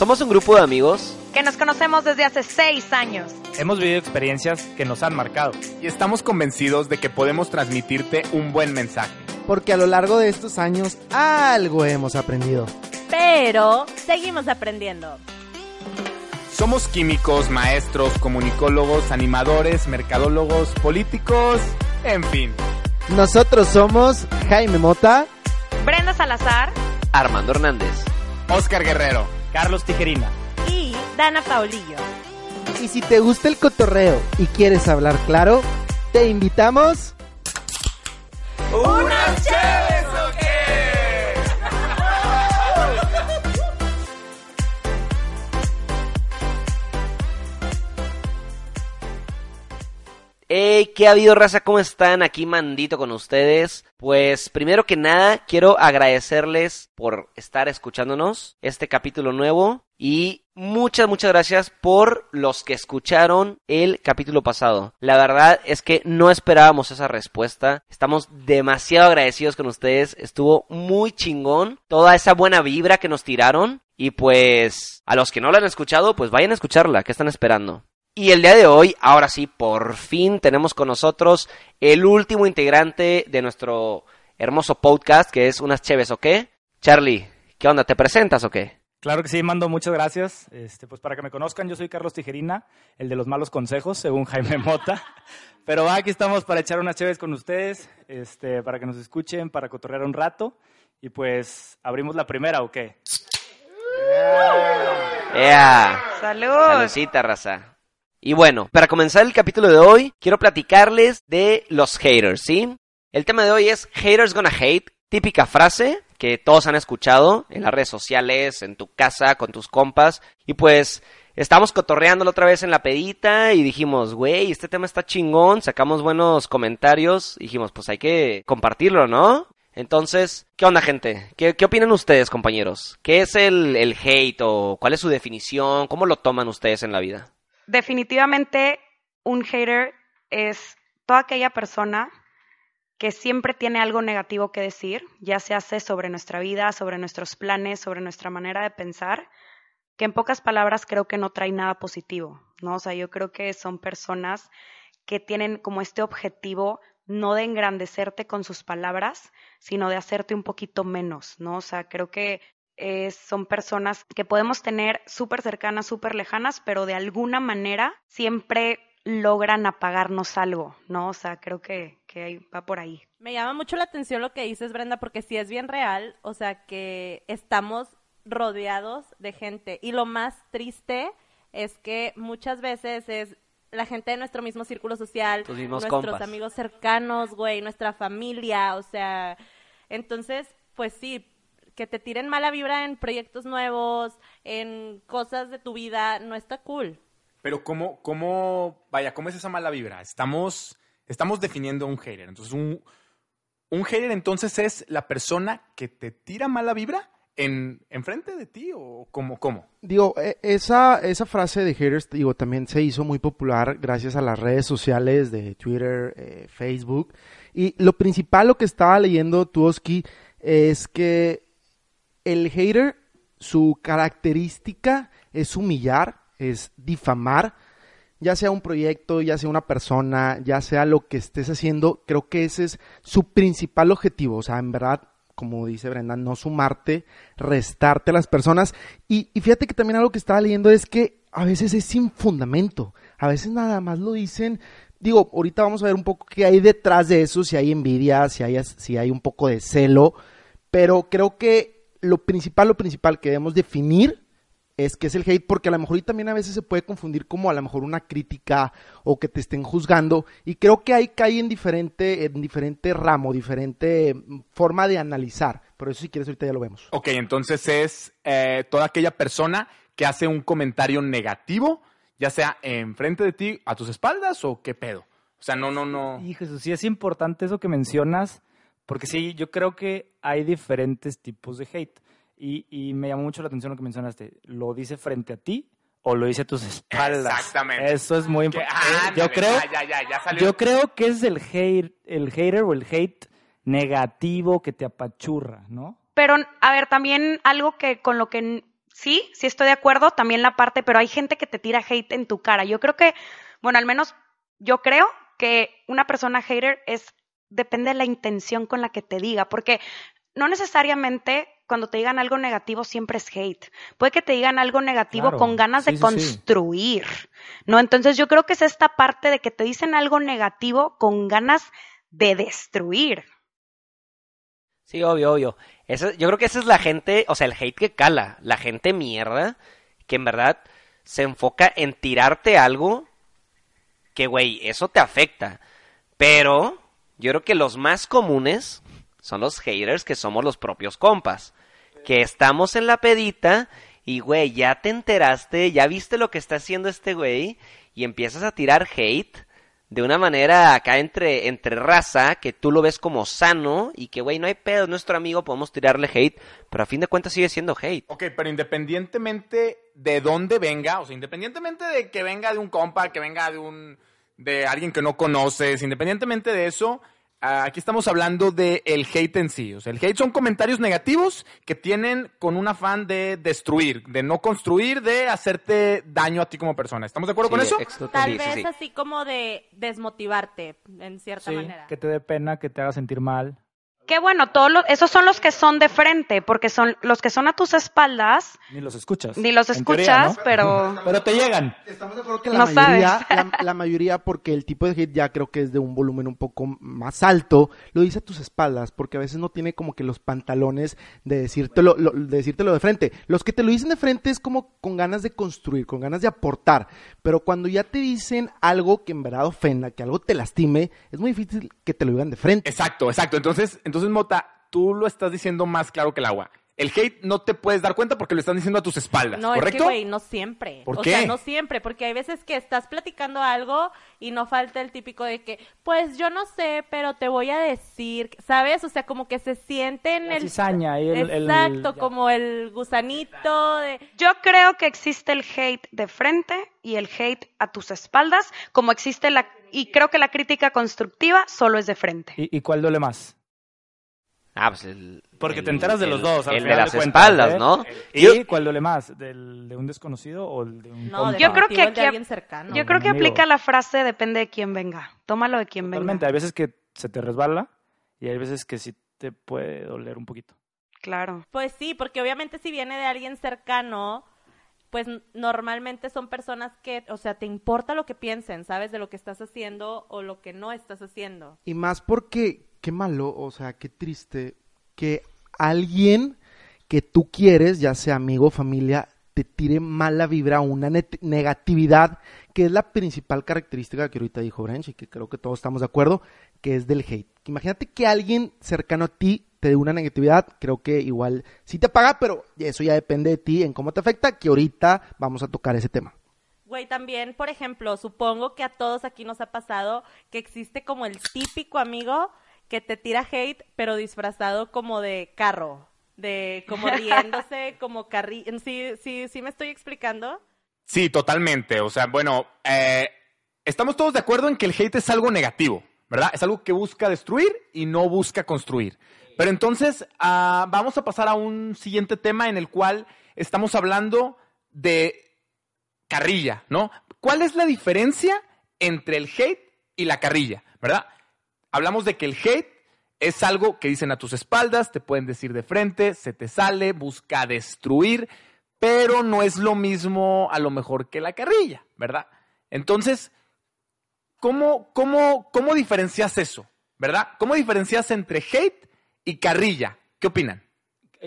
Somos un grupo de amigos que nos conocemos desde hace 6 años. Hemos vivido experiencias que nos han marcado y estamos convencidos de que podemos transmitirte un buen mensaje, porque a lo largo de estos años algo hemos aprendido, pero seguimos aprendiendo. Somos químicos, maestros, comunicólogos, animadores, mercadólogos, políticos, en fin. Nosotros somos Jaime Mota, Brenda Salazar, Armando Hernández, Óscar Guerrero, Carlos Tijerina y Dana Paulillo. Y si te gusta el cotorreo y quieres hablar claro, te invitamos... ¡Unas Chéves! Hey, ¿qué ha habido, raza? ¿Cómo están? Aquí Mandito con ustedes. Pues primero que nada quiero agradecerles por estar escuchándonos este capítulo nuevo y muchas gracias por los que escucharon el capítulo pasado. La verdad es que no esperábamos esa respuesta. Estamos demasiado agradecidos con ustedes. Estuvo muy chingón toda esa buena vibra que nos tiraron y pues a los que no la han escuchado, pues vayan a escucharla. ¿Qué están esperando? Y el día de hoy, ahora sí, por fin tenemos con nosotros el último integrante de nuestro hermoso podcast, que es Unas Chéves, ¿o qué? Charlie, ¿qué onda? ¿Te presentas o qué? Claro que sí, Mando, muchas gracias. Pues para que me conozcan, yo soy Carlos Tijerina, el de los malos consejos, según Jaime Mota. Pero aquí estamos para echar unas chéves con ustedes, para que nos escuchen, para cotorrear un rato. Y pues, ¿abrimos la primera o qué? ¡Yeah! ¡Salud! ¡Saludcita, raza! Y bueno, para comenzar el capítulo de hoy, quiero platicarles de los haters, ¿sí? El tema de hoy es haters gonna hate, típica frase que todos han escuchado en las redes sociales, en tu casa, con tus compas. Y pues, estamos cotorreándolo otra vez en la pedita y dijimos, güey, este tema está chingón, sacamos buenos comentarios. Dijimos, pues hay que compartirlo, ¿no? Entonces, ¿qué onda, gente? ¿Qué opinan ustedes, compañeros? ¿Qué es el hate o cuál es su definición? ¿Cómo lo toman ustedes en la vida? Definitivamente un hater es toda aquella persona que siempre tiene algo negativo que decir, ya se hace sobre nuestra vida, sobre nuestros planes, sobre nuestra manera de pensar, que en pocas palabras creo que no trae nada positivo, ¿no? O sea, yo creo que son personas que tienen como este objetivo no de engrandecerte con sus palabras, sino de hacerte un poquito menos, ¿no? O sea, creo que son personas que podemos tener súper cercanas, súper lejanas, pero de alguna manera siempre logran apagarnos algo, ¿no? O sea, creo que va por ahí. Me llama mucho la atención lo que dices, Brenda, porque sí es bien real, o sea, que estamos rodeados de gente. Y lo más triste es que muchas veces es la gente de nuestro mismo círculo social, nuestros compas, amigos cercanos, güey, nuestra familia, o sea, entonces, pues sí, que te tiren mala vibra en proyectos nuevos, en cosas de tu vida, no está cool. Pero ¿cómo es esa mala vibra? Estamos definiendo un hater. Entonces, un hater entonces es la persona que te tira mala vibra en frente de ti, o ¿cómo? Digo, esa frase de haters, digo, también se hizo muy popular gracias a las redes sociales de Twitter, Facebook. Y lo principal, lo que estaba leyendo tú, Oski, es que el hater, su característica es humillar, es difamar, ya sea un proyecto, ya sea una persona, ya sea lo que estés haciendo. Creo que ese es su principal objetivo, o sea, en verdad, como dice Brenda, no sumarte, restarte a las personas. Y fíjate que también algo que estaba leyendo es que a veces es sin fundamento, a veces nada más lo dicen. Digo, ahorita vamos a ver un poco qué hay detrás de eso, si hay envidia, si hay un poco de celo, pero creo que lo principal que debemos definir es qué es el hate, porque a lo mejor y también a veces se puede confundir como a lo mejor una crítica o que te estén juzgando, y creo que ahí cae en diferente ramo, diferente forma de analizar, pero eso si quieres ahorita ya lo vemos. Ok, entonces es toda aquella persona que hace un comentario negativo, ya sea enfrente de ti, a tus espaldas o qué pedo, o sea, no. Hijo, eso sí es importante eso que mencionas. Porque sí, yo creo que hay diferentes tipos de hate. Y me llamó mucho la atención lo que mencionaste. ¿Lo dice frente a ti o lo dice a tus espaldas? Exactamente. Eso es muy importante. Yo creo que es el hater o el hate negativo que te apachurra, ¿no? Pero, a ver, también algo que con lo que sí, sí estoy de acuerdo, también la parte, pero hay gente que te tira hate en tu cara. Yo creo que, bueno, al menos yo creo que una persona hater es, depende de la intención con la que te diga, porque no necesariamente cuando te digan algo negativo siempre es hate. Puede que te digan algo negativo, claro, con ganas de construir, ¿no? Entonces yo creo que es esta parte de que te dicen algo negativo con ganas de destruir. Sí, obvio, obvio. Eso, yo creo que esa es la gente, o sea, el hate que cala, la gente mierda, que en verdad se enfoca en tirarte algo que, güey, eso te afecta. Pero yo creo que los más comunes son los haters que somos los propios compas, que estamos en la pedita y, güey, ya te enteraste, ya viste lo que está haciendo este güey y empiezas a tirar hate de una manera acá entre raza, que tú lo ves como sano y que, güey, no hay pedo, es nuestro amigo, podemos tirarle hate, pero a fin de cuentas sigue siendo hate. Ok, pero independientemente de dónde venga, o sea, independientemente de que venga de un compa, que venga de alguien que no conoces, independientemente de eso, aquí estamos hablando de el hate en sí. O sea, el hate son comentarios negativos que tienen con un afán de destruir, de no construir, de hacerte daño a ti como persona. ¿Estamos de acuerdo con eso? Tal vez sí. Así como de desmotivarte, en cierta manera. Que te dé pena, que te haga sentir mal. Qué bueno, esos son los que son de frente, porque son los que son a tus espaldas. Ni los escuchas, teoría, ¿no? Pero te llegan. Estamos de acuerdo que la mayoría, porque el tipo de hate ya creo que es de un volumen un poco más alto, lo dice a tus espaldas, porque a veces no tiene como que los pantalones de decírtelo, de frente. Los que te lo dicen de frente es como con ganas de construir, con ganas de aportar, pero cuando ya te dicen algo que en verdad ofenda, que algo te lastime, es muy difícil que te lo digan de frente. Exacto. Entonces, Mota, tú lo estás diciendo más claro que el agua. El hate no te puedes dar cuenta porque lo están diciendo a tus espaldas, ¿correcto? No, es que, güey, no siempre. ¿Por qué? O sea, no siempre, porque hay veces que estás platicando algo y no falta el típico de que, pues, yo no sé, pero te voy a decir, ¿sabes? O sea, como que se siente en la cizaña. Exacto, como el gusanito de... Yo creo que existe el hate de frente y el hate a tus espaldas, como existe la... Y creo que la crítica constructiva solo es de frente. ¿Y cuál duele más? Ah, pues porque te enteras de los dos. El de las espaldas, ¿no? ¿Y cuál duele más? ¿De un desconocido o el de un compa? Yo creo que alguien cercano. Yo creo que aplica la frase depende de quién venga. Tómalo de quién venga. Realmente hay veces que se te resbala y hay veces que sí te puede doler un poquito. Claro. Pues sí, porque obviamente si viene de alguien cercano, pues normalmente son personas que, o sea, te importa lo que piensen, ¿sabes? De lo que estás haciendo o lo que no estás haciendo. Y más porque... Qué malo, o sea, qué triste que alguien que tú quieres, ya sea amigo o familia, te tire mala vibra, una negatividad, que es la principal característica que ahorita dijo Branch y que creo que todos estamos de acuerdo, que es del hate. Imagínate que alguien cercano a ti te dé una negatividad, creo que igual sí te apaga, pero eso ya depende de ti en cómo te afecta, que ahorita vamos a tocar ese tema. Güey, también, por ejemplo, supongo que a todos aquí nos ha pasado que existe como el típico amigo que te tira hate, pero disfrazado como de carro, de como riéndose, como carrillo. ¿Sí me estoy explicando? Sí, totalmente. O sea, bueno, estamos todos de acuerdo en que el hate es algo negativo, ¿verdad? Es algo que busca destruir y no busca construir. Pero entonces vamos a pasar a un siguiente tema en el cual estamos hablando de carrilla, ¿no? ¿Cuál es la diferencia entre el hate y la carrilla, verdad? Hablamos de que el hate es algo que dicen a tus espaldas, te pueden decir de frente, se te sale, busca destruir, pero no es lo mismo a lo mejor que la carrilla, ¿verdad? Entonces, ¿cómo diferencias eso, verdad? ¿Cómo diferencias entre hate y carrilla? ¿Qué opinan?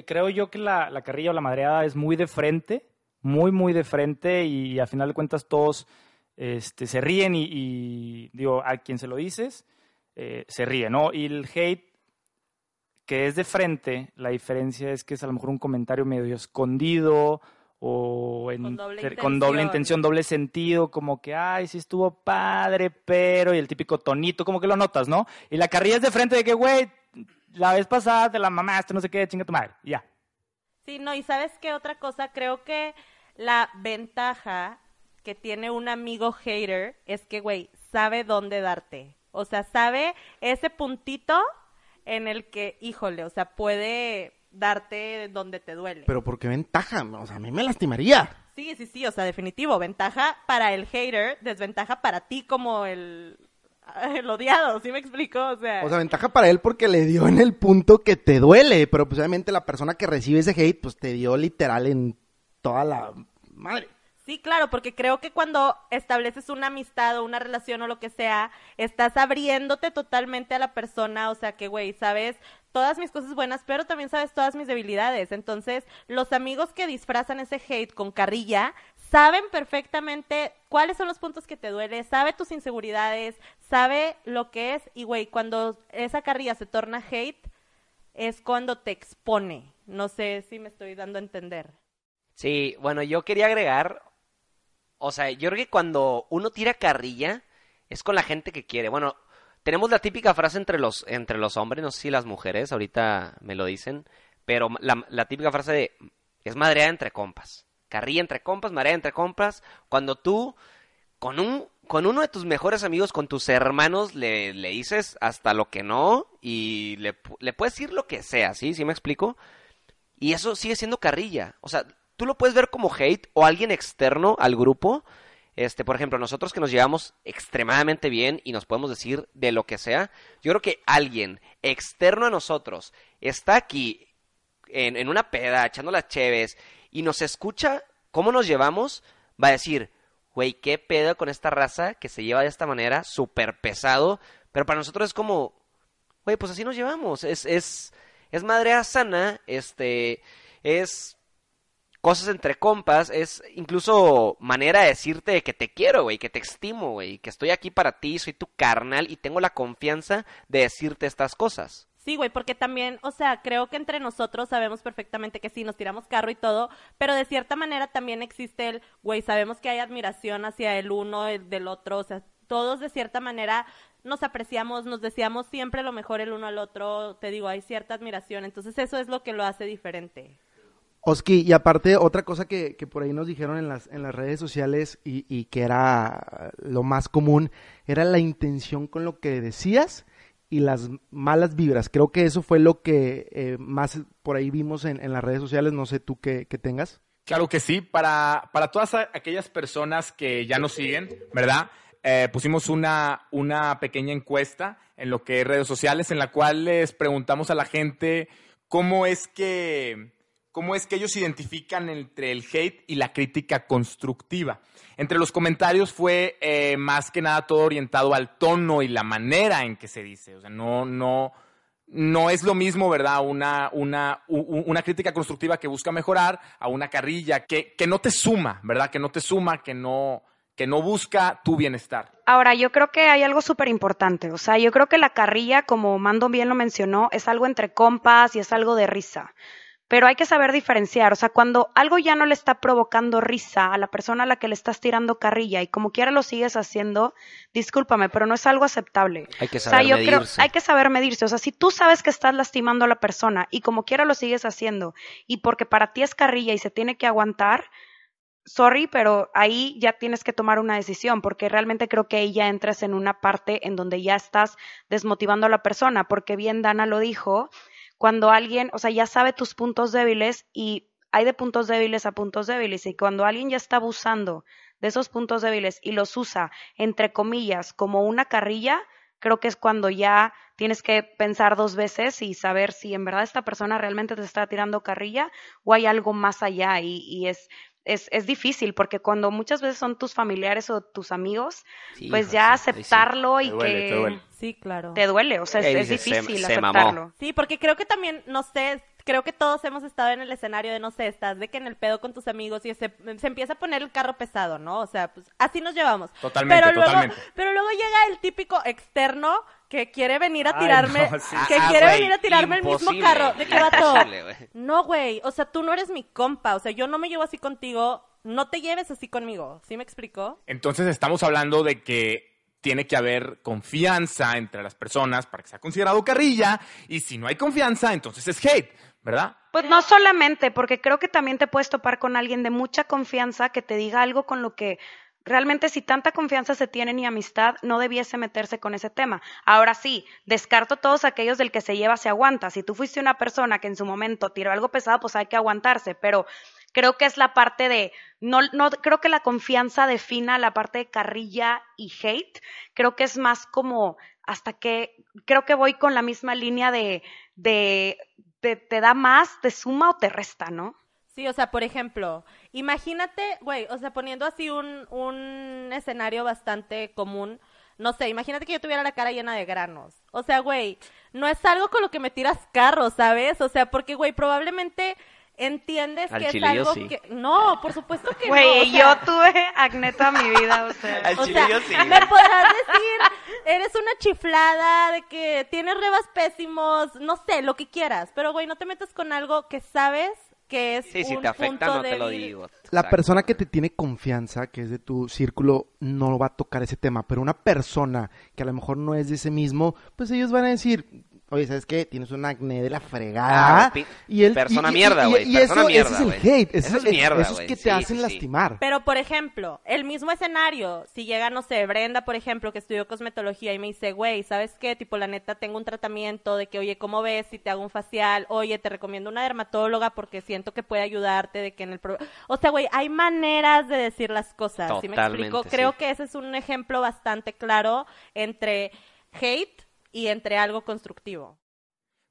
Creo yo que la carrilla o la madreada es muy de frente, muy, muy de frente, y al final de cuentas todos se ríen y digo, a quien se lo dices... se ríe, ¿no? Y el hate que es de frente, la diferencia es que es a lo mejor un comentario medio escondido o con doble intención, doble sentido, como que, ay, sí estuvo padre, pero, y el típico tonito, como que lo notas, ¿no? Y la carrilla es de frente de que, güey, la vez pasada te la mamaste, no sé qué, chinga tu madre, y ya. Sí, no, y ¿sabes qué otra cosa? Creo que la ventaja que tiene un amigo hater es que, güey, sabe dónde darte. O sea, sabe ese puntito en el que, híjole, o sea, puede darte donde te duele. Pero ¿por qué ventaja? O sea, a mí me lastimaría. Sí, sí, sí, o sea, definitivo, ventaja para el hater, desventaja para ti como el odiado, ¿sí me explico? O sea, ventaja para él porque le dio en el punto que te duele, pero pues obviamente la persona que recibe ese hate, pues te dio literal en toda la madre. Sí, claro, porque creo que cuando estableces una amistad o una relación o lo que sea, estás abriéndote totalmente a la persona, o sea que, güey, sabes todas mis cosas buenas, pero también sabes todas mis debilidades. Entonces, los amigos que disfrazan ese hate con carrilla saben perfectamente cuáles son los puntos que te duele, sabe tus inseguridades, sabe lo que es, y güey, cuando esa carrilla se torna hate, es cuando te expone. No sé si me estoy dando a entender. Sí, bueno, yo quería agregar... O sea, yo creo que cuando uno tira carrilla es con la gente que quiere. Bueno, tenemos la típica frase entre los hombres, no sé si las mujeres ahorita me lo dicen, pero la típica frase de es madreada entre compas, carrilla entre compas, madreada entre compas. Cuando tú con uno de tus mejores amigos, con tus hermanos, le dices hasta lo que no y le puedes decir lo que sea, ¿sí? ¿Sí me explico? Y eso sigue siendo carrilla, o sea... Tú lo puedes ver como hate o alguien externo al grupo. Por ejemplo, nosotros que nos llevamos extremadamente bien y nos podemos decir de lo que sea, yo creo que alguien externo a nosotros está aquí en una peda echando las cheves y nos escucha cómo nos llevamos, va a decir, güey, qué pedo con esta raza que se lleva de esta manera, súper pesado. Pero para nosotros es como, güey, pues así nos llevamos. Es madre sana, es... Cosas entre compas, es incluso manera de decirte que te quiero, güey, que te estimo, güey, que estoy aquí para ti, soy tu carnal y tengo la confianza de decirte estas cosas. Sí, güey, porque también, o sea, creo que entre nosotros sabemos perfectamente que sí, nos tiramos carro y todo, pero de cierta manera también existe el, güey, sabemos que hay admiración hacia el uno, el del otro, o sea, todos de cierta manera... Nos apreciamos, nos deseamos siempre lo mejor el uno al otro, te digo, hay cierta admiración, entonces eso es lo que lo hace diferente. Oski, y aparte otra cosa que por ahí nos dijeron en las redes sociales y que era lo más común, era la intención con lo que decías y las malas vibras. Creo que eso fue lo que más por ahí vimos en las redes sociales, no sé tú qué tengas. Claro que sí, para todas aquellas personas que ya nos siguen, ¿verdad? Pusimos una pequeña encuesta en lo que es redes sociales, en la cual les preguntamos a la gente ¿Cómo es que ellos se identifican entre el hate y la crítica constructiva? Entre los comentarios fue más que nada todo orientado al tono y la manera en que se dice. O sea, no es lo mismo, ¿verdad? Una crítica constructiva que busca mejorar a una carrilla que no te suma, ¿verdad? Que no te suma, que no busca tu bienestar. Ahora, yo creo que hay algo súper importante. O sea, yo creo que la carrilla, como Mando bien lo mencionó, es algo entre compas y es algo de risa. Pero hay que saber diferenciar, o sea, cuando algo ya no le está provocando risa a la persona a la que le estás tirando carrilla y como quiera lo sigues haciendo, discúlpame, pero no es algo aceptable. Hay que saber medirse. O sea, yo creo, hay que saber medirse, o sea, si tú sabes que estás lastimando a la persona y como quiera lo sigues haciendo y porque para ti es carrilla y se tiene que aguantar, sorry, pero ahí ya tienes que tomar una decisión, porque realmente creo que ahí ya entras en una parte en donde ya estás desmotivando a la persona, porque bien Dana lo dijo... Cuando alguien, o sea, ya sabe tus puntos débiles y hay de puntos débiles a puntos débiles y cuando alguien ya está abusando de esos puntos débiles y los usa, entre comillas, como una carrilla, creo que es cuando ya tienes que pensar dos veces y saber si en verdad esta persona realmente te está tirando carrilla o hay algo más allá y es difícil porque cuando muchas veces son tus familiares o tus amigos, sí, pues ya aceptarlo sí. Te duele. Sí, claro. Te duele, o sea, es difícil aceptarlo. Mamó. Sí, porque creo que también, no sé, creo que todos hemos estado en el escenario de, no sé, estás de que en el pedo con tus amigos y se empieza a poner el carro pesado, ¿no? O sea, pues así nos llevamos. Totalmente. Pero luego llega el típico externo que quiere venir a tirarme, venir a tirarme el mismo carro. ¿De qué va todo? No, güey, o sea, tú no eres mi compa, o sea, yo no me llevo así contigo, no te lleves así conmigo, ¿sí me explicó? Entonces estamos hablando de que tiene que haber confianza entre las personas para que sea considerado carrilla, y si no hay confianza, entonces es hate, ¿verdad? Pues no solamente, porque creo que también te puedes topar con alguien de mucha confianza que te diga algo con lo que Realmente, si tanta confianza se tienen y amistad, no debiese meterse con ese tema. Ahora sí, descarto todos aquellos del que se lleva se aguanta. Si tú fuiste una persona que en su momento tiró algo pesado, pues hay que aguantarse, pero creo que es la parte de, no creo que la confianza defina la parte de carrilla y hate. Creo que es más como hasta que, creo que voy con la misma línea de te da más, te suma o te resta, ¿no? Sí, o sea, por ejemplo, imagínate, güey, o sea, poniendo así un escenario bastante común, no sé, imagínate que yo tuviera la cara llena de granos. O sea, güey, no es algo con lo que me tiras carro, ¿sabes? O sea, porque, güey, probablemente entiendes al que chile es algo sí. Que... No, por supuesto que güey, no. Güey, o sea... yo tuve acné toda mi vida, o sea. Al chile o sea, yo sí. Me podrás decir, eres una chiflada, de que tienes rebas pésimos, no sé, lo que quieras. Pero, güey, no te metas con algo que sabes... que es sí, si te afecta, no te lo digo. La persona que te tiene confianza, que es de tu círculo, no va a tocar ese tema. Pero una persona que a lo mejor no es de ese mismo, pues ellos van a decir, oye, ¿sabes qué? Tienes un acné de la fregada. Persona mierda, güey. Y eso es el hate. Eso es mierda, güey. Eso es que te hacen lastimar. Pero, por ejemplo, el mismo escenario. Si llega, no sé, Brenda, por ejemplo, que estudió cosmetología y me dice, güey, ¿sabes qué? Tipo, la neta, tengo un tratamiento de que, oye, ¿cómo ves si te hago un facial? Oye, te recomiendo una dermatóloga porque siento que puede ayudarte de que en el... O sea, güey, hay maneras de decir las cosas. ¿Sí me explico? Creo que ese es un ejemplo bastante claro entre hate y entre algo constructivo.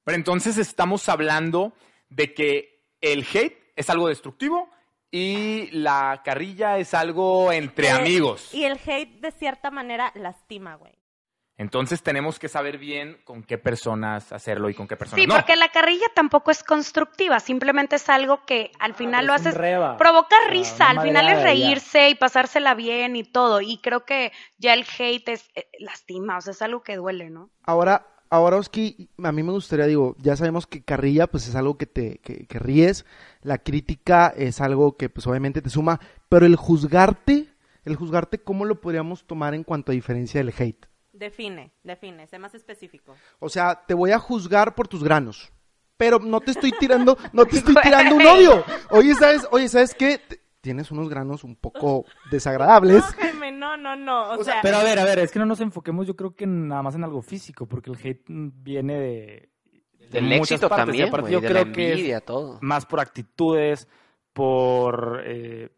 Pero entonces estamos hablando de que el hate es algo destructivo y la carrilla es algo entre amigos. Y el hate de cierta manera lastima, güey. Entonces tenemos que saber bien con qué personas hacerlo y con qué personas no. Sí, porque la carrilla tampoco es constructiva, simplemente es algo que al final lo haces, provoca risa, al final es reírse y pasársela bien y todo, y creo que ya el hate es lastima, o sea, es algo que duele, ¿no? Ahora, Oski, a mí me gustaría, digo, ya sabemos que carrilla pues es algo que te ríes, la crítica es algo que pues obviamente te suma, pero el juzgarte, ¿cómo lo podríamos tomar en cuanto a diferencia del hate? Define, sé más específico. O sea, te voy a juzgar por tus granos, pero no te estoy tirando un odio. Oye, ¿sabes qué? Tienes unos granos un poco desagradables. No, Jaime, no. O sea... Pero a ver, es que no nos enfoquemos, yo creo que nada más en algo físico, porque el hate viene del éxito partes, también, aparte, wey, yo creo la envidia, que todo. Más por actitudes, por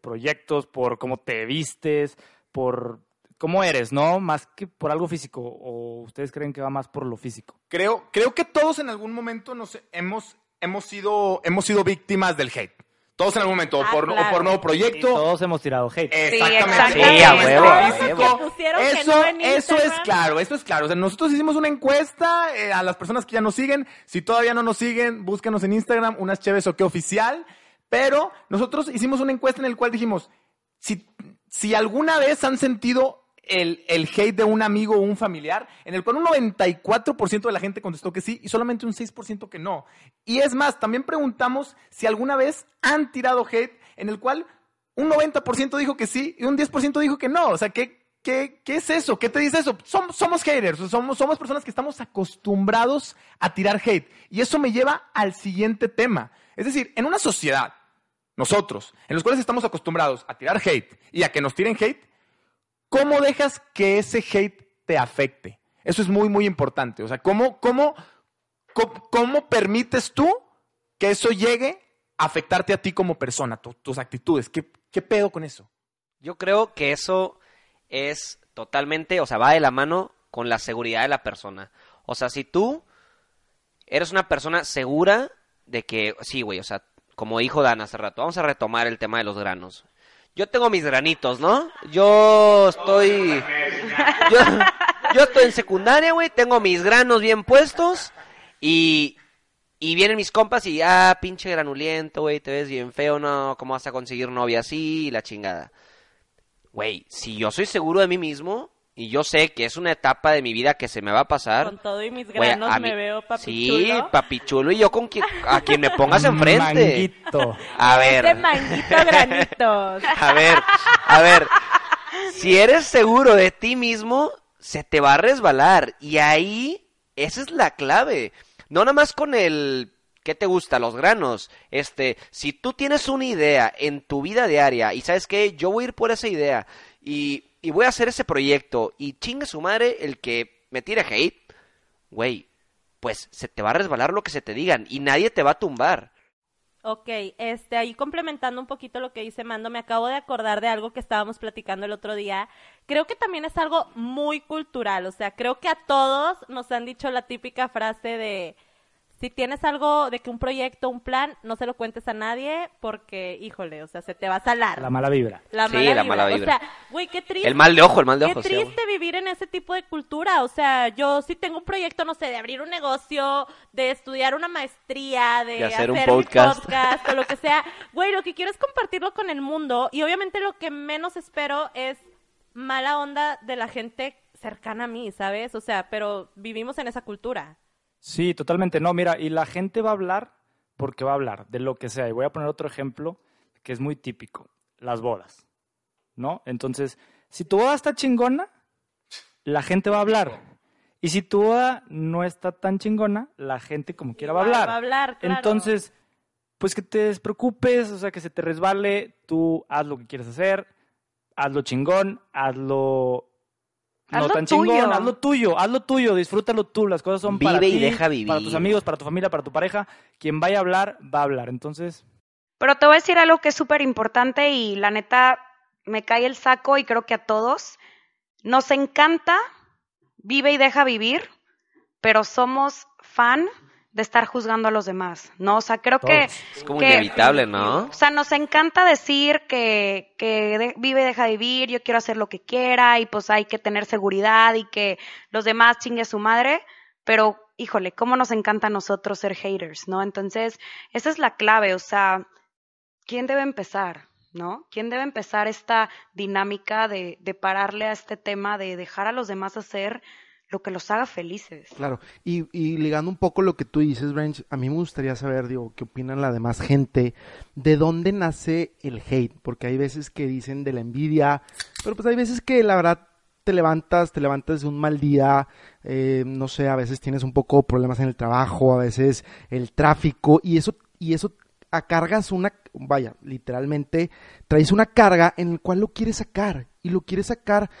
proyectos, por cómo te vistes, por... ¿Cómo eres, no? Más que por algo físico, ¿o ustedes creen que va más por lo físico? Creo que todos en algún momento nos hemos sido víctimas del hate. Todos en algún momento, o por nuevo proyecto. Sí, todos hemos tirado hate. Exactamente. Sí, a huevo. Eso es claro, O sea, nosotros hicimos una encuesta a las personas que ya nos siguen. Si todavía no nos siguen, búsquenos en Instagram, Unas Chéves o qué oficial. Pero nosotros hicimos una encuesta en la cual dijimos, si alguna vez han sentido el hate de un amigo o un familiar, en el cual un 94% de la gente contestó que sí y solamente un 6% que no. Y es más, también preguntamos si alguna vez han tirado hate, en el cual un 90% dijo que sí y un 10% dijo que no. O sea, ¿qué es eso? ¿Qué te dice eso? Somos haters, somos personas que estamos acostumbrados a tirar hate. Y eso me lleva al siguiente tema. Es decir, en una sociedad, nosotros, en los cuales estamos acostumbrados a tirar hate y a que nos tiren hate, ¿cómo dejas que ese hate te afecte? Eso es muy, muy importante. O sea, ¿cómo permites tú que eso llegue a afectarte a ti como persona, tus actitudes? ¿Qué pedo con eso? Yo creo que eso es totalmente, o sea, va de la mano con la seguridad de la persona. O sea, si tú eres una persona segura de que, sí, güey, o sea, como dijo Dan hace rato, vamos a retomar el tema de los granos. Yo tengo mis granitos, ¿no? Yo estoy en secundaria, güey, tengo mis granos bien puestos y vienen mis compas y, pinche granuliento, güey, te ves bien feo, no, ¿cómo vas a conseguir novia así? Y la chingada. Güey, si yo soy seguro de mí mismo y yo sé que es una etapa de mi vida que se me va a pasar. Con todo y mis granos, wey, me veo papichulo. Sí, papichulo, y yo con a quien me pongas enfrente. Manguito. A ver. Este manguito granitos. A ver. Si eres seguro de ti mismo, se te va a resbalar. Y ahí, esa es la clave. No nada más con el... ¿Qué te gusta? Los granos. Si tú tienes una idea en tu vida diaria y sabes que yo voy a ir por esa idea... y voy a hacer ese proyecto, y chingue su madre el que me tire hate, güey, pues se te va a resbalar lo que se te digan, y nadie te va a tumbar. Ok, ahí complementando un poquito lo que dice Mando, me acabo de acordar de algo que estábamos platicando el otro día. Creo que también es algo muy cultural, o sea, creo que a todos nos han dicho la típica frase de, si tienes algo de que un proyecto, un plan, no se lo cuentes a nadie porque, híjole, o sea, se te va a salar. La mala vibra. La mala vibra. O sea, güey, qué triste. El mal de ojo. Qué triste vivir en ese tipo de cultura. O sea, yo sí tengo un proyecto, no sé, de abrir un negocio, de estudiar una maestría, de hacer un podcast o lo que sea. Güey, lo que quiero es compartirlo con el mundo, y obviamente lo que menos espero es mala onda de la gente cercana a mí, ¿sabes? O sea, pero vivimos en esa cultura. Sí, totalmente. No, mira, y la gente va a hablar porque va a hablar de lo que sea. Y voy a poner otro ejemplo que es muy típico, las bodas, ¿no? Entonces, si tu boda está chingona, la gente va a hablar. Y si tu boda no está tan chingona, la gente como quiera va a hablar, claro. Entonces, pues que te despreocupes, o sea, que se te resbale, tú haz lo que quieres hacer, hazlo chingón, hazlo tuyo, disfrútalo tú, las cosas son para ti, y deja vivir. Para tus amigos, para tu familia, para tu pareja, quien vaya a hablar, va a hablar, entonces. Pero te voy a decir algo que es súper importante y la neta me cae el saco, y creo que a todos nos encanta, vive y deja vivir, pero somos fan de estar juzgando a los demás, ¿no? O sea, creo que... Es como inevitable, ¿no? O sea, nos encanta decir que vive y deja vivir, yo quiero hacer lo que quiera, y pues hay que tener seguridad, y que los demás chingue su madre, pero, híjole, cómo nos encanta a nosotros ser haters, ¿no? Entonces, esa es la clave, o sea, ¿quién debe empezar, no? ¿Quién debe empezar esta dinámica de pararle a este tema, de dejar a los demás hacer lo que los haga felices? Claro, y ligando un poco lo que tú dices, Branch, a mí me gustaría saber, digo, qué opinan la demás gente, de dónde nace el hate, porque hay veces que dicen de la envidia, pero pues hay veces que la verdad te levantas un mal día, no sé, a veces tienes un poco problemas en el trabajo, a veces el tráfico, y eso cargas una, vaya, literalmente traes una carga en la cual lo quieres sacar, y lo quieres sacar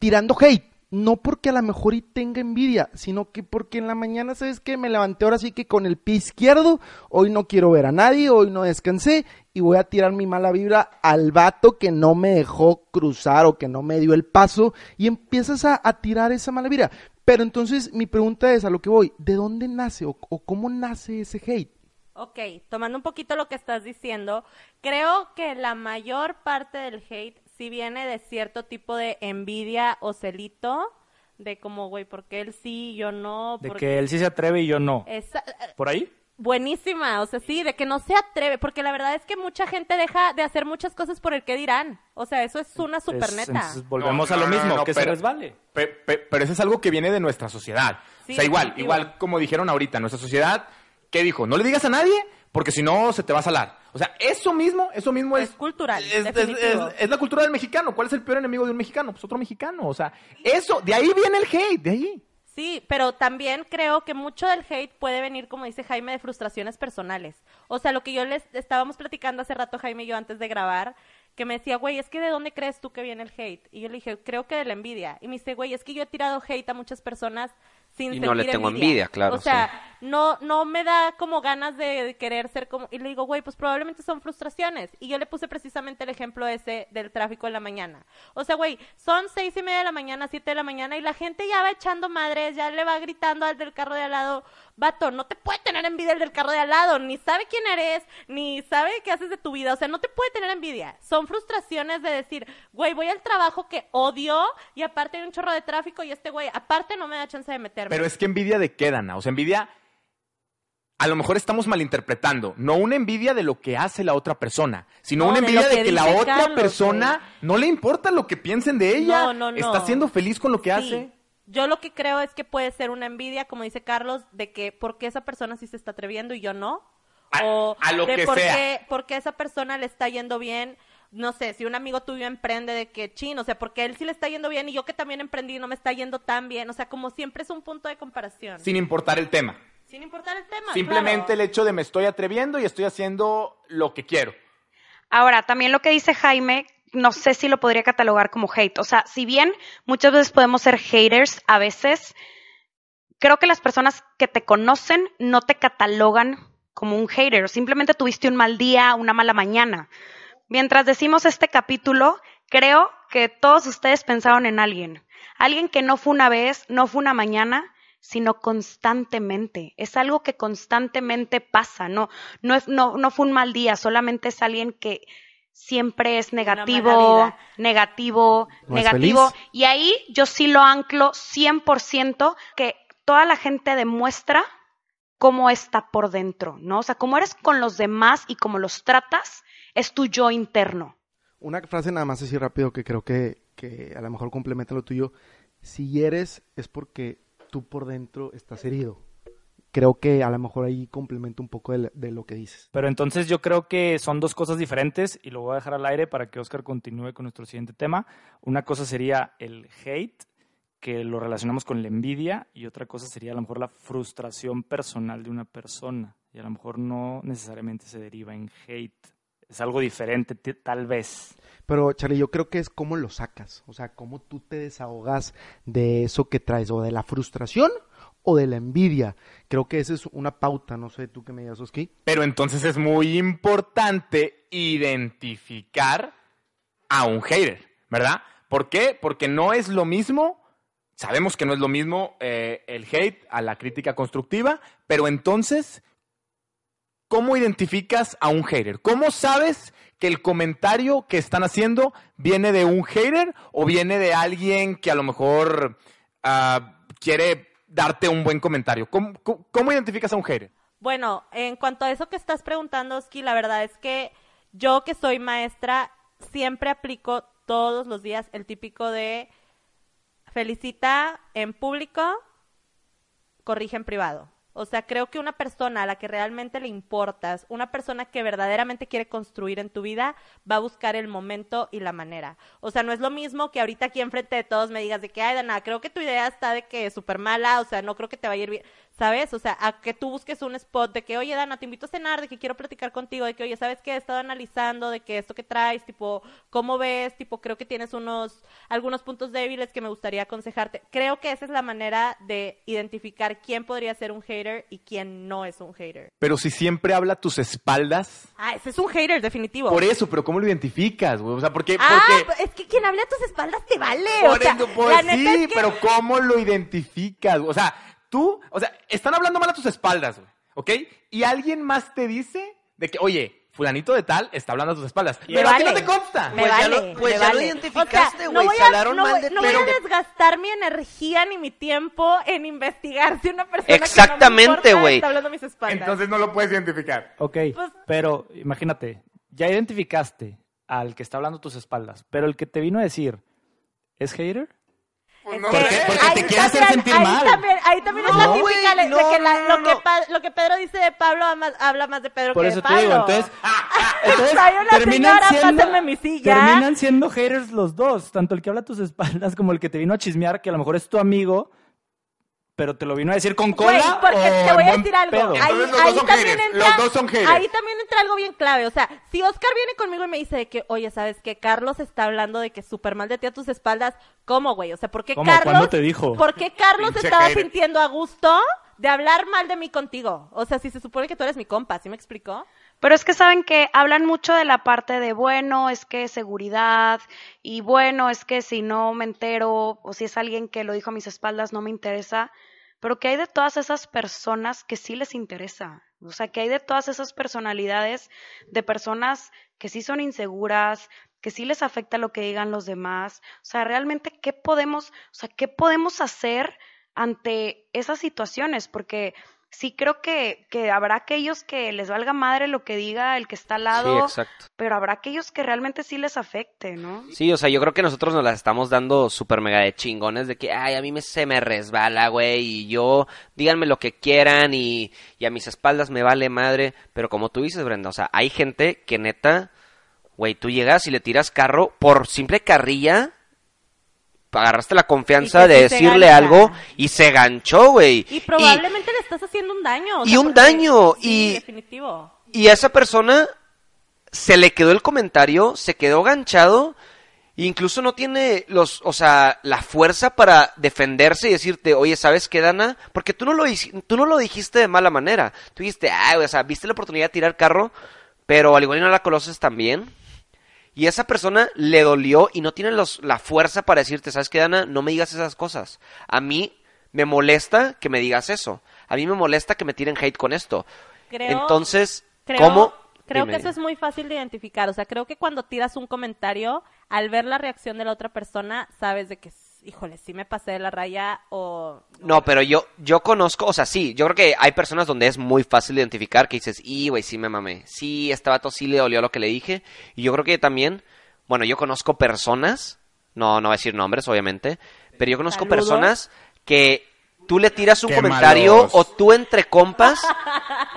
tirando hate. No porque a lo mejor y tenga envidia, sino que porque en la mañana, ¿sabes qué? Me levanté ahora sí que con el pie izquierdo, hoy no quiero ver a nadie, hoy no descansé, y voy a tirar mi mala vibra al vato que no me dejó cruzar o que no me dio el paso, y empiezas a tirar esa mala vibra. Pero entonces mi pregunta es, a lo que voy, ¿de dónde nace o cómo nace ese hate? Ok, tomando un poquito lo que estás diciendo, creo que la mayor parte del hate si viene de cierto tipo de envidia o celito, de como, güey, ¿por qué él sí y yo no? De que él sí se atreve y yo no. ¿Por ahí? Buenísima, o sea, sí, de que no se atreve, porque la verdad es que mucha gente deja de hacer muchas cosas por el que dirán. O sea, eso es una superneta. Volvemos a lo mismo, que se resbale. Pero eso es algo que viene de nuestra sociedad. Sí, o sea, igual como dijeron ahorita, nuestra sociedad, ¿qué dijo? No le digas a nadie, porque si no se te va a salar. O sea, eso mismo es cultural. Es la cultura del mexicano. ¿Cuál es el peor enemigo de un mexicano? Pues otro mexicano. O sea, eso, de ahí viene el hate, de ahí. Sí, pero también creo que mucho del hate puede venir, como dice Jaime, de frustraciones personales. O sea, lo que yo les estábamos platicando hace rato, Jaime y yo, antes de grabar, que me decía, güey, es que ¿de dónde crees tú que viene el hate? Y yo le dije, creo que de la envidia. Y me dice, güey, es que yo he tirado hate a muchas personas sin sentir envidia. Y no le tengo envidia, claro. O sea, sí. no me da como ganas de querer ser como... Y le digo, güey, pues probablemente son frustraciones. Y yo le puse precisamente el ejemplo ese del tráfico en la mañana. O sea, güey, son 6:30 de la mañana, 7 de la mañana, y la gente ya va echando madres, ya le va gritando al del carro de al lado. Vato, no te puede tener envidia el del carro de al lado, ni sabe quién eres, ni sabe qué haces de tu vida. O sea, no te puede tener envidia. Son frustraciones de decir, güey, voy al trabajo que odio, y aparte hay un chorro de tráfico, y este güey, aparte no me da chance de meter. Pero es que envidia de qué, Dana, o sea, envidia, a lo mejor estamos malinterpretando, no una envidia de lo que hace la otra persona, sino una envidia de que la otra persona no le importa lo que piensen de ella, está siendo feliz con lo que hace. Yo lo que creo es que puede ser una envidia, como dice Carlos, de que por qué esa persona sí se está atreviendo y yo no, o a lo que sea, porque a esa persona le está yendo bien. No sé, si un amigo tuyo emprende, de que chin, o sea, porque él sí le está yendo bien y yo que también emprendí no me está yendo tan bien. O sea, como siempre es un punto de comparación. Sin importar el tema. Simplemente claro. El hecho de me estoy atreviendo y estoy haciendo lo que quiero. Ahora, también lo que dice Jaime, no sé si lo podría catalogar como hate. O sea, si bien muchas veces podemos ser haters, a veces creo que las personas que te conocen no te catalogan como un hater, o simplemente tuviste un mal día, una mala mañana. Mientras decimos este capítulo, creo que todos ustedes pensaron en alguien. Alguien que no fue una vez, no fue una mañana, sino constantemente. Es algo que constantemente pasa. No fue un mal día, solamente es alguien que siempre es negativo. Feliz. Y ahí yo sí lo anclo 100%, que toda la gente demuestra cómo está por dentro, ¿no? O sea, cómo eres con los demás y cómo los tratas es tu yo interno. Una frase nada más así rápido que creo que a lo mejor complementa lo tuyo. Si eres, es porque tú por dentro estás herido. Creo que a lo mejor ahí complementa un poco de lo que dices. Pero entonces yo creo que son dos cosas diferentes y lo voy a dejar al aire para que Óscar continúe con nuestro siguiente tema. Una cosa sería el hate, que lo relacionamos con la envidia, y otra cosa sería a lo mejor la frustración personal de una persona, y a lo mejor no necesariamente se deriva en hate. Es algo diferente, tal vez. Pero, Charlie, yo creo que es cómo lo sacas. O sea, cómo tú te desahogas de eso que traes, o de la frustración o de la envidia. Creo que esa es una pauta, no sé, tú qué me digas, Oski. Pero entonces es muy importante identificar a un hater, ¿verdad? ¿Por qué? Porque no es lo mismo, sabemos que no es lo mismo el hate a la crítica constructiva, pero entonces, ¿cómo identificas a un hater? ¿Cómo sabes que el comentario que están haciendo viene de un hater o viene de alguien que a lo mejor quiere darte un buen comentario? ¿Cómo identificas a un hater? Bueno, en cuanto a eso que estás preguntando, Oski, la verdad es que yo, que soy maestra, siempre aplico todos los días el típico de felicita en público, corrige en privado. O sea, creo que una persona a la que realmente le importas, una persona que verdaderamente quiere construir en tu vida, va a buscar el momento y la manera. O sea, no es lo mismo que ahorita aquí enfrente de todos me digas de que, ay, Dana, creo que tu idea está de que es súper mala, o sea, no creo que te vaya a ir bien, ¿sabes? O sea, a que tú busques un spot de que, oye, Dana, te invito a cenar, de que quiero platicar contigo, de que, oye, ¿sabes qué? He estado analizando de que esto que traes, tipo, ¿cómo ves? Tipo, creo que tienes algunos puntos débiles que me gustaría aconsejarte. Creo que esa es la manera de identificar quién podría ser un hater y quien no es un hater. Pero si siempre habla a tus espaldas. Ah, ese es un hater, definitivo. Por eso, pero ¿cómo lo identificas, güey? O sea, porque es que quien habla a tus espaldas te vale. Por eso, pues sí, es que... pero ¿cómo lo identificas, güey? O sea, tú, o sea, están hablando mal a tus espaldas, güey, ¿ok? Y alguien más te dice de que, oye, fulanito de tal está hablando a tus espaldas. Pero a ti no te consta. Pues ya lo identificaste, güey. O sea, no voy a desgastar mi energía ni mi tiempo en investigar si una persona que no me importa está hablando a mis espaldas. Entonces no lo puedes identificar. Ok, pues, pero imagínate, ya identificaste al que está hablando a tus espaldas, pero el que te vino a decir, ¿es hater? Pues no, porque te quiere hacer sentir mal. Ahí también no, es la típica lo que Pedro dice de Pablo habla más de Pedro que de Pablo. Por eso te digo, entonces terminan siendo haters los dos, tanto el que habla a tus espaldas como el que te vino a chismear, que a lo mejor es tu amigo, pero te lo vino a decir con cola. Güey, porque te voy a decir algo. Los dos son haters. Ahí también entra algo bien clave. O sea, si Óscar viene conmigo y me dice de que, oye, ¿sabes qué? Carlos está hablando de que súper mal de ti a tus espaldas. ¿Cómo, güey? O sea, ¿por qué Carlos? ¿Cuándo te dijo? ¿Por qué Carlos estaba sintiendo a gusto de hablar mal de mí contigo? O sea, si se supone que tú eres mi compa, ¿sí me explicó? Pero es que saben que hablan mucho de la parte de, bueno, es que seguridad, y bueno, es que si no me entero, o si es alguien que lo dijo a mis espaldas, no me interesa. Pero que hay de todas esas personas que sí les interesa. O sea, que hay de todas esas personalidades de personas que sí son inseguras, que sí les afecta lo que digan los demás. O sea, realmente, ¿qué podemos hacer ante esas situaciones? Porque sí creo que habrá aquellos que les valga madre lo que diga el que está al lado, sí, exacto, pero habrá aquellos que realmente sí les afecte, ¿no? Sí, o sea, yo creo que nosotros nos las estamos dando súper mega de chingones, de que, ay, a mí se me resbala, güey, y yo, díganme lo que quieran, y a mis espaldas me vale madre, pero como tú dices, Brenda, o sea, hay gente que neta, güey, tú llegas y le tiras carro por simple carrilla. Agarraste la confianza de decirle algo y se ganchó, güey. Y probablemente le estás haciendo un daño. Y esa persona se le quedó el comentario, se quedó ganchado, incluso no tiene los, o sea, la fuerza para defenderse y decirte, oye, ¿sabes qué, Dana? Porque tú no lo dijiste de mala manera, tú dijiste, ay, o sea, viste la oportunidad de tirar carro, pero al igual no la conoces tan bien. Y esa persona le dolió y no tiene la fuerza para decirte, ¿sabes qué, Dana? No me digas esas cosas. A mí me molesta que me digas eso. A mí me molesta que me tiren hate con esto. Entonces, ¿cómo? Creo que eso es muy fácil de identificar. O sea, creo que cuando tiras un comentario, al ver la reacción de la otra persona, sabes de que, híjole, sí me pasé de la raya o... No, pero yo conozco, o sea, sí, yo creo que hay personas donde es muy fácil identificar que dices, y güey, sí me mamé, sí, este vato sí le dolió lo que le dije. Y yo creo que también, bueno, yo conozco personas, no voy a decir nombres, obviamente, pero yo conozco personas que tú le tiras un comentario o tú entre compas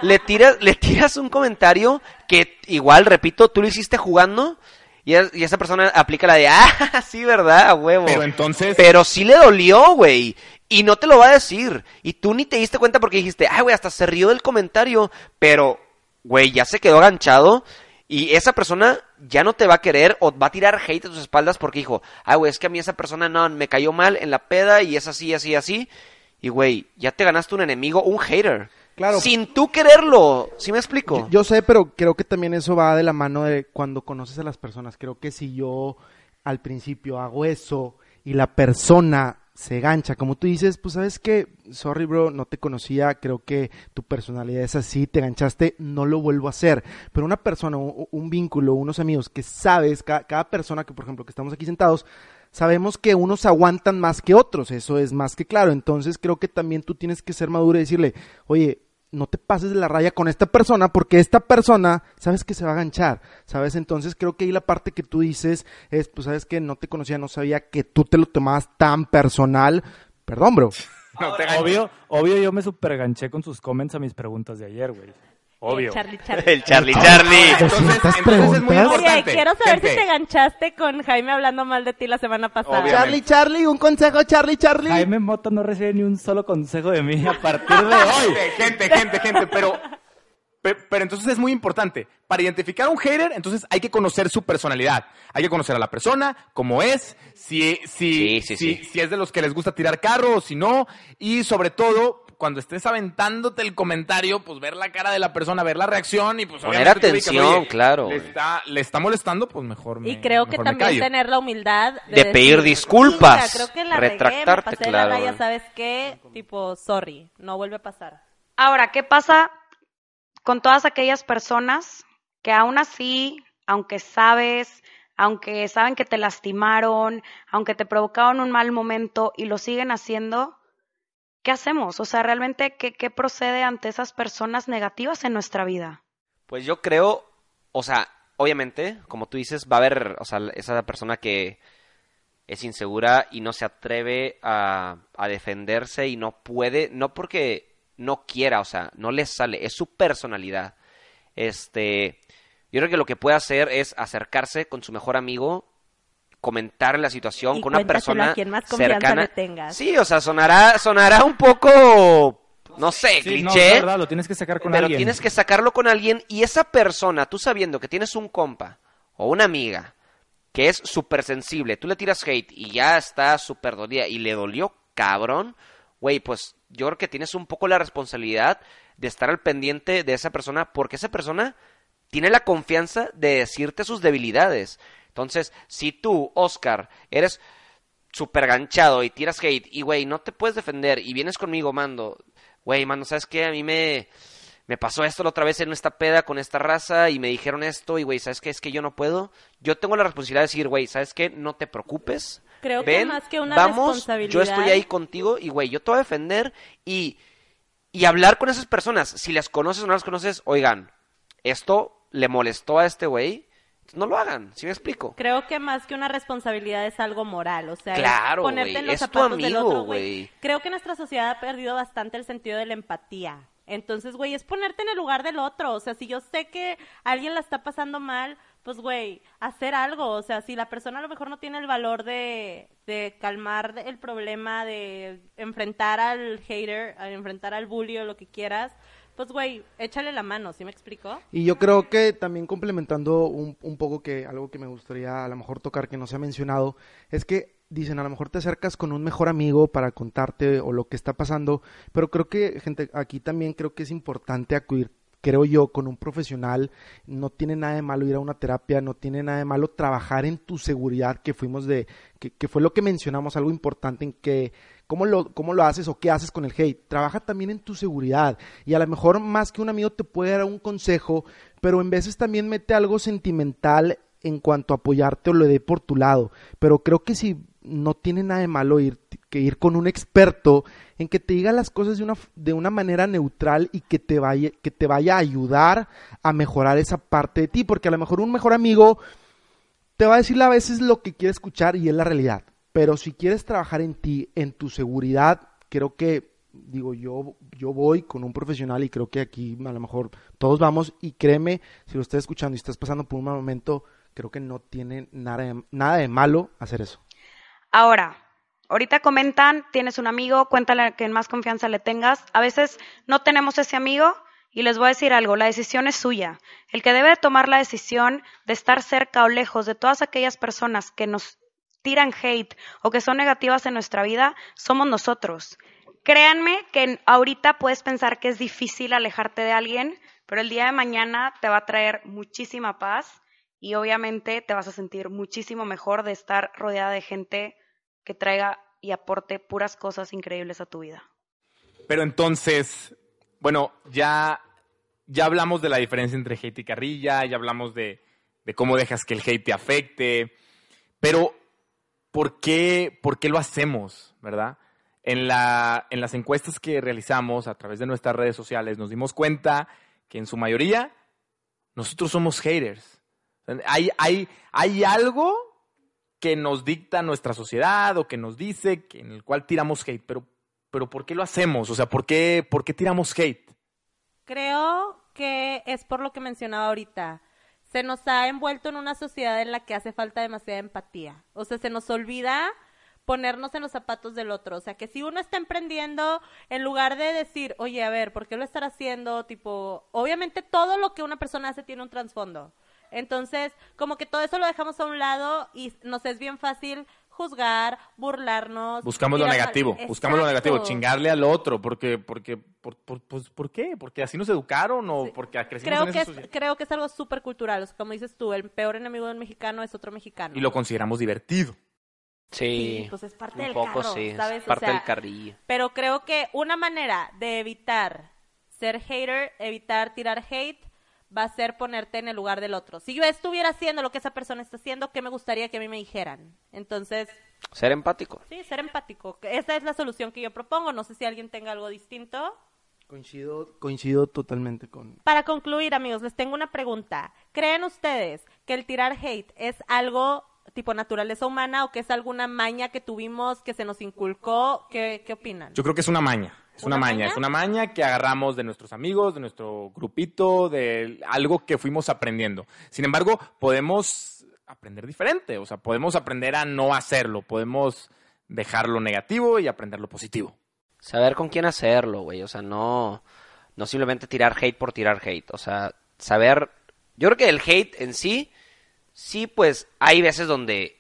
le tiras un comentario que igual, repito, tú lo hiciste jugando. Y esa persona aplica la de, ah, sí, ¿verdad? A huevo. Pero entonces... Pero sí le dolió, güey. Y no te lo va a decir. Y tú ni te diste cuenta porque dijiste, ah, güey, hasta se rió del comentario. Pero, güey, ya se quedó ganchado. Y esa persona ya no te va a querer o va a tirar hate a tus espaldas porque dijo, ah, güey, es que a mí esa persona no, me cayó mal en la peda y es así, así, así. Y, güey, ya te ganaste un enemigo, un hater. Claro. Sin tú quererlo, ¿sí me explico? Yo sé, pero creo que también eso va de la mano de cuando conoces a las personas. Creo que si yo al principio hago eso y la persona se gancha, como tú dices, pues ¿sabes qué? Sorry, bro, no te conocía, creo que tu personalidad es así, te ganchaste, no lo vuelvo a hacer. Pero una persona, un vínculo, unos amigos que sabes, cada persona que, por ejemplo, que estamos aquí sentados, sabemos que unos aguantan más que otros, eso es más que claro. Entonces creo que también tú tienes que ser maduro y decirle, oye, no te pases de la raya con esta persona porque esta persona sabes que se va a ganchar, ¿sabes? Entonces creo que ahí la parte que tú dices es, pues sabes que no te conocía, no sabía que tú te lo tomabas tan personal. Perdón, bro. No, obvio yo me superganché con sus comments a mis preguntas de ayer, güey. Obvio. El Charlie. Entonces es muy importante. Oye, quiero saber si te ganchaste con Jaime hablando mal de ti la semana pasada. Obviamente. Charlie, un consejo, Charlie. Jaime Mota no recibe ni un solo consejo de mí a partir de hoy. Gente, pero entonces es muy importante. Para identificar a un hater, entonces hay que conocer su personalidad. Hay que conocer a la persona, cómo es, si es de los que les gusta tirar carro o si no. Y sobre todo... Cuando estés aventándote el comentario, pues ver la cara de la persona, ver la reacción y pues... Poner atención, oye, claro. Le está molestando, pues mejor me Y creo que también tener la humildad... De pedir disculpas, creo que la retractarte, regué, claro. Ya sabes qué, tipo, sorry, no vuelve a pasar. Ahora, ¿qué pasa con todas aquellas personas que aún así, aunque saben que te lastimaron, aunque te provocaron un mal momento y lo siguen haciendo... ¿Qué hacemos? O sea, realmente, ¿qué procede ante esas personas negativas en nuestra vida? Pues yo creo, o sea, obviamente, como tú dices, va a haber, o sea, esa persona que es insegura y no se atreve a defenderse y no puede, no porque no quiera, o sea, no le sale, es su personalidad. Yo creo que lo que puede hacer es acercarse con su mejor amigo, comentar la situación y con una persona más cercana. Tengas. Sí, o sea, sonará un poco, no sé, sí, cliché. No, es verdad, lo tienes que sacar con alguien. Pero tienes que sacarlo con alguien y esa persona, tú sabiendo que tienes un compa o una amiga que es súper sensible, tú le tiras hate y ya está súper dolida y le dolió cabrón, güey, pues yo creo que tienes un poco la responsabilidad de estar al pendiente de esa persona porque esa persona tiene la confianza de decirte sus debilidades. Entonces, si tú, Óscar, eres súper ganchado y tiras hate y, güey, no te puedes defender y vienes conmigo, Mando, ¿sabes qué? A mí me pasó esto la otra vez en esta peda con esta raza y me dijeron esto y, güey, ¿sabes qué? Es que yo no puedo. Yo tengo la responsabilidad de decir, güey, ¿sabes qué? No te preocupes. Creo que más que una responsabilidad. Yo estoy ahí contigo y, güey, yo te voy a defender y hablar con esas personas. Si las conoces o no las conoces, oigan, esto le molestó a este güey. No lo hagan, ¿sí me explico? Creo que más que una responsabilidad es algo moral, o sea, claro, ponerte en los zapatos del otro, güey. Creo que nuestra sociedad ha perdido bastante el sentido de la empatía. Entonces, güey, es ponerte en el lugar del otro, o sea, si yo sé que alguien la está pasando mal, pues, güey, hacer algo, o sea, si la persona a lo mejor no tiene el valor de calmar el problema, de enfrentar al hater, enfrentar al bully o lo que quieras, pues güey, échale la mano, ¿sí me explico? Y yo creo que también complementando un poco que algo que me gustaría a lo mejor tocar que no se ha mencionado, es que dicen, a lo mejor te acercas con un mejor amigo para contarte o lo que está pasando, pero creo que, gente, aquí también creo que es importante acudir, creo yo, con un profesional. No tiene nada de malo ir a una terapia, no tiene nada de malo trabajar en tu seguridad, que fuimos de, que fue lo que mencionamos, algo importante en que, ¿Cómo lo haces o qué haces con el hate? Trabaja también en tu seguridad y a lo mejor más que un amigo te puede dar un consejo, pero en veces también mete algo sentimental en cuanto a apoyarte o lo dé por tu lado. Pero creo que si no tiene nada de malo ir con un experto en que te diga las cosas de una manera neutral y que te vaya a ayudar a mejorar esa parte de ti, porque a lo mejor un mejor amigo te va a decir a veces lo que quiere escuchar y es la realidad. Pero si quieres trabajar en ti, en tu seguridad, creo que, digo, yo voy con un profesional y creo que aquí a lo mejor todos vamos, y créeme, si lo estás escuchando y estás pasando por un mal momento, creo que no tiene nada de malo hacer eso. Ahora, ahorita comentan, tienes un amigo, cuéntale a quien más confianza le tengas. A veces no tenemos ese amigo y les voy a decir algo, la decisión es suya. El que debe tomar la decisión de estar cerca o lejos de todas aquellas personas que nos tiran hate o que son negativas en nuestra vida, somos nosotros. Créanme que ahorita puedes pensar que es difícil alejarte de alguien, pero el día de mañana te va a traer muchísima paz y obviamente te vas a sentir muchísimo mejor de estar rodeada de gente que traiga y aporte puras cosas increíbles a tu vida. Pero entonces, bueno, ya hablamos de la diferencia entre hate y carrilla, ya hablamos de cómo dejas que el hate te afecte, pero ¿Por qué lo hacemos, verdad? En las encuestas que realizamos a través de nuestras redes sociales nos dimos cuenta que en su mayoría nosotros somos haters. Hay algo que nos dicta nuestra sociedad o que nos dice que en el cual tiramos hate, pero ¿por qué lo hacemos? O sea, ¿por qué tiramos hate? Creo que es por lo que mencionaba ahorita. Se nos ha envuelto en una sociedad en la que hace falta demasiada empatía. O sea, se nos olvida ponernos en los zapatos del otro. O sea, que si uno está emprendiendo, en lugar de decir, oye, a ver, ¿por qué lo estar haciendo? Tipo, obviamente todo lo que una persona hace tiene un trasfondo. Entonces, como que todo eso lo dejamos a un lado y nos es bien fácil juzgar, burlarnos. Buscamos lo negativo, chingarle al otro, ¿por qué? ¿Porque así nos educaron o porque crecimos en esa sociedad? Creo que es algo súper cultural, o sea, como dices tú, el peor enemigo de un mexicano es otro mexicano. Y lo consideramos divertido. Sí, pues es parte del carro, sí, ¿sabes? Es parte del carrillo. Pero creo que una manera de evitar ser hater, evitar tirar hate, va a ser ponerte en el lugar del otro. Si yo estuviera haciendo lo que esa persona está haciendo, ¿qué me gustaría que a mí me dijeran? Entonces, ser empático. Sí, ser empático. Esa es la solución que yo propongo. No sé si alguien tenga algo distinto. Coincido totalmente con... Para concluir, amigos, les tengo una pregunta. ¿Creen ustedes que el tirar hate es algo tipo naturaleza humana o que es alguna maña que tuvimos, que se nos inculcó? ¿Qué opinan? Yo creo que es una maña. Es una maña que agarramos de nuestros amigos, de nuestro grupito, de algo que fuimos aprendiendo. Sin embargo, podemos aprender diferente, o sea, podemos aprender a no hacerlo, podemos dejar lo negativo y aprender lo positivo. Saber con quién hacerlo, güey, o sea, no simplemente tirar hate por tirar hate, o sea, saber... Yo creo que el hate en sí, pues hay veces donde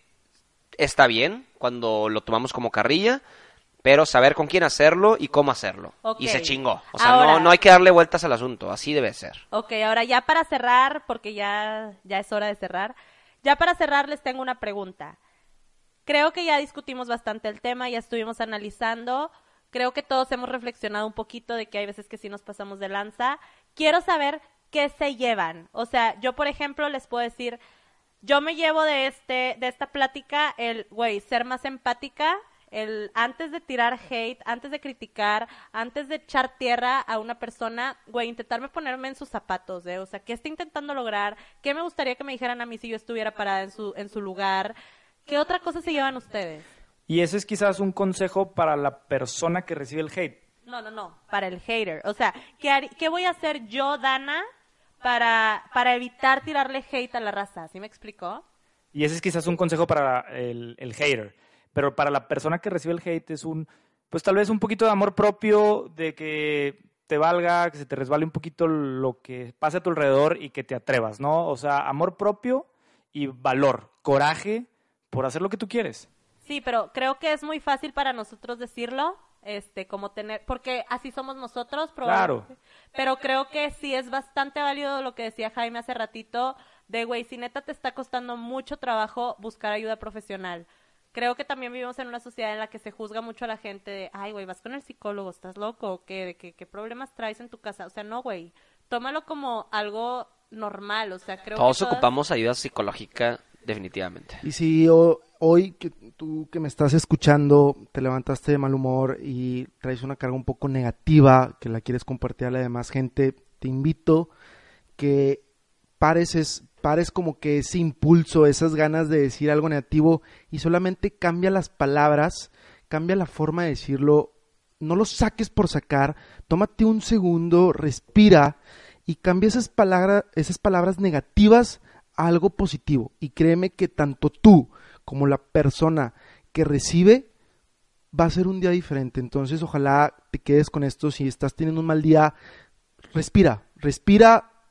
está bien, cuando lo tomamos como carrilla... Pero saber con quién hacerlo y cómo hacerlo. Okay. Y se chingó. O sea, ahora, no hay que darle vueltas al asunto. Así debe ser. Ok, ahora ya para cerrar, porque ya es hora de cerrar. Ya para cerrar les tengo una pregunta. Creo que ya discutimos bastante el tema, ya estuvimos analizando. Creo que todos hemos reflexionado un poquito de que hay veces que sí nos pasamos de lanza. Quiero saber qué se llevan. O sea, yo por ejemplo les puedo decir, yo me llevo de esta plática el, güey, ser más empática... El antes de tirar hate, antes de criticar, antes de echar tierra a una persona, güey, intentarme ponerme en sus zapatos, o sea, ¿qué está intentando lograr? ¿Qué me gustaría que me dijeran a mí si yo estuviera parada en su lugar? ¿Qué otra cosa se llevan ustedes? Y ese es quizás un consejo para la persona que recibe el hate. No, para el hater. O sea, ¿qué voy a hacer yo, Dana, para evitar tirarle hate a la raza? ¿Sí me explicó? Y ese es quizás un consejo para el hater. Pero para la persona que recibe el hate es pues tal vez un poquito de amor propio, de que te valga, que se te resbale un poquito lo que pasa a tu alrededor y que te atrevas, ¿no? O sea, amor propio y valor, coraje por hacer lo que tú quieres. Sí, pero creo que es muy fácil para nosotros decirlo, como tener, porque así somos nosotros, probablemente. Claro. Pero creo que sí es bastante válido lo que decía Jaime hace ratito, de güey, si neta te está costando mucho trabajo buscar ayuda profesional. Creo que también vivimos en una sociedad en la que se juzga mucho a la gente de, ay, güey, vas con el psicólogo, estás loco, ¿qué problemas traes en tu casa? O sea, no, güey, tómalo como algo normal, o sea, creo que todos ocupamos ayuda psicológica, definitivamente. Y si hoy que tú que me estás escuchando, te levantaste de mal humor y traes una carga un poco negativa, que la quieres compartir a la demás gente, te invito que pares como que ese impulso, esas ganas de decir algo negativo y solamente cambia las palabras, cambia la forma de decirlo, no lo saques por sacar, tómate un segundo, respira y cambia esas palabras negativas a algo positivo y créeme que tanto tú como la persona que recibe va a ser un día diferente, entonces ojalá te quedes con esto, si estás teniendo un mal día, respira,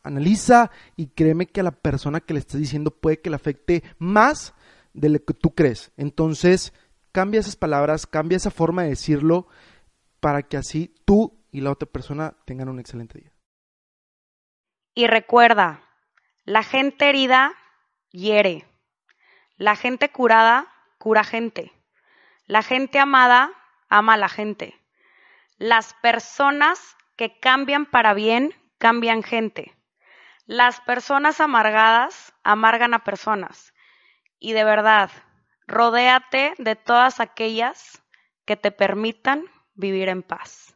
analiza y créeme que a la persona que le estés diciendo puede que le afecte más de lo que tú crees. Entonces, cambia esas palabras, cambia esa forma de decirlo para que así tú y la otra persona tengan un excelente día. Y recuerda, la gente herida hiere. La gente curada cura gente. La gente amada ama a la gente. Las personas que cambian para bien cambian gente. Las personas amargadas amargan a personas. Y de verdad, rodéate de todas aquellas que te permitan vivir en paz.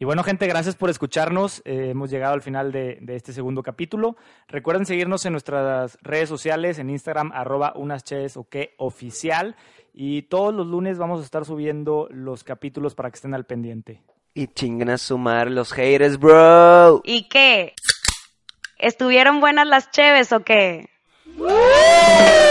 Y bueno, gente, gracias por escucharnos. Hemos llegado al final de este segundo capítulo. Recuerden seguirnos en nuestras redes sociales, en Instagram, @unaschévesoqueoficial. Y todos los lunes vamos a estar subiendo los capítulos para que estén al pendiente. Y chinguen a sumar los haters, bro. ¿Y qué? ¿Estuvieron buenas las cheves o qué? ¡Woo!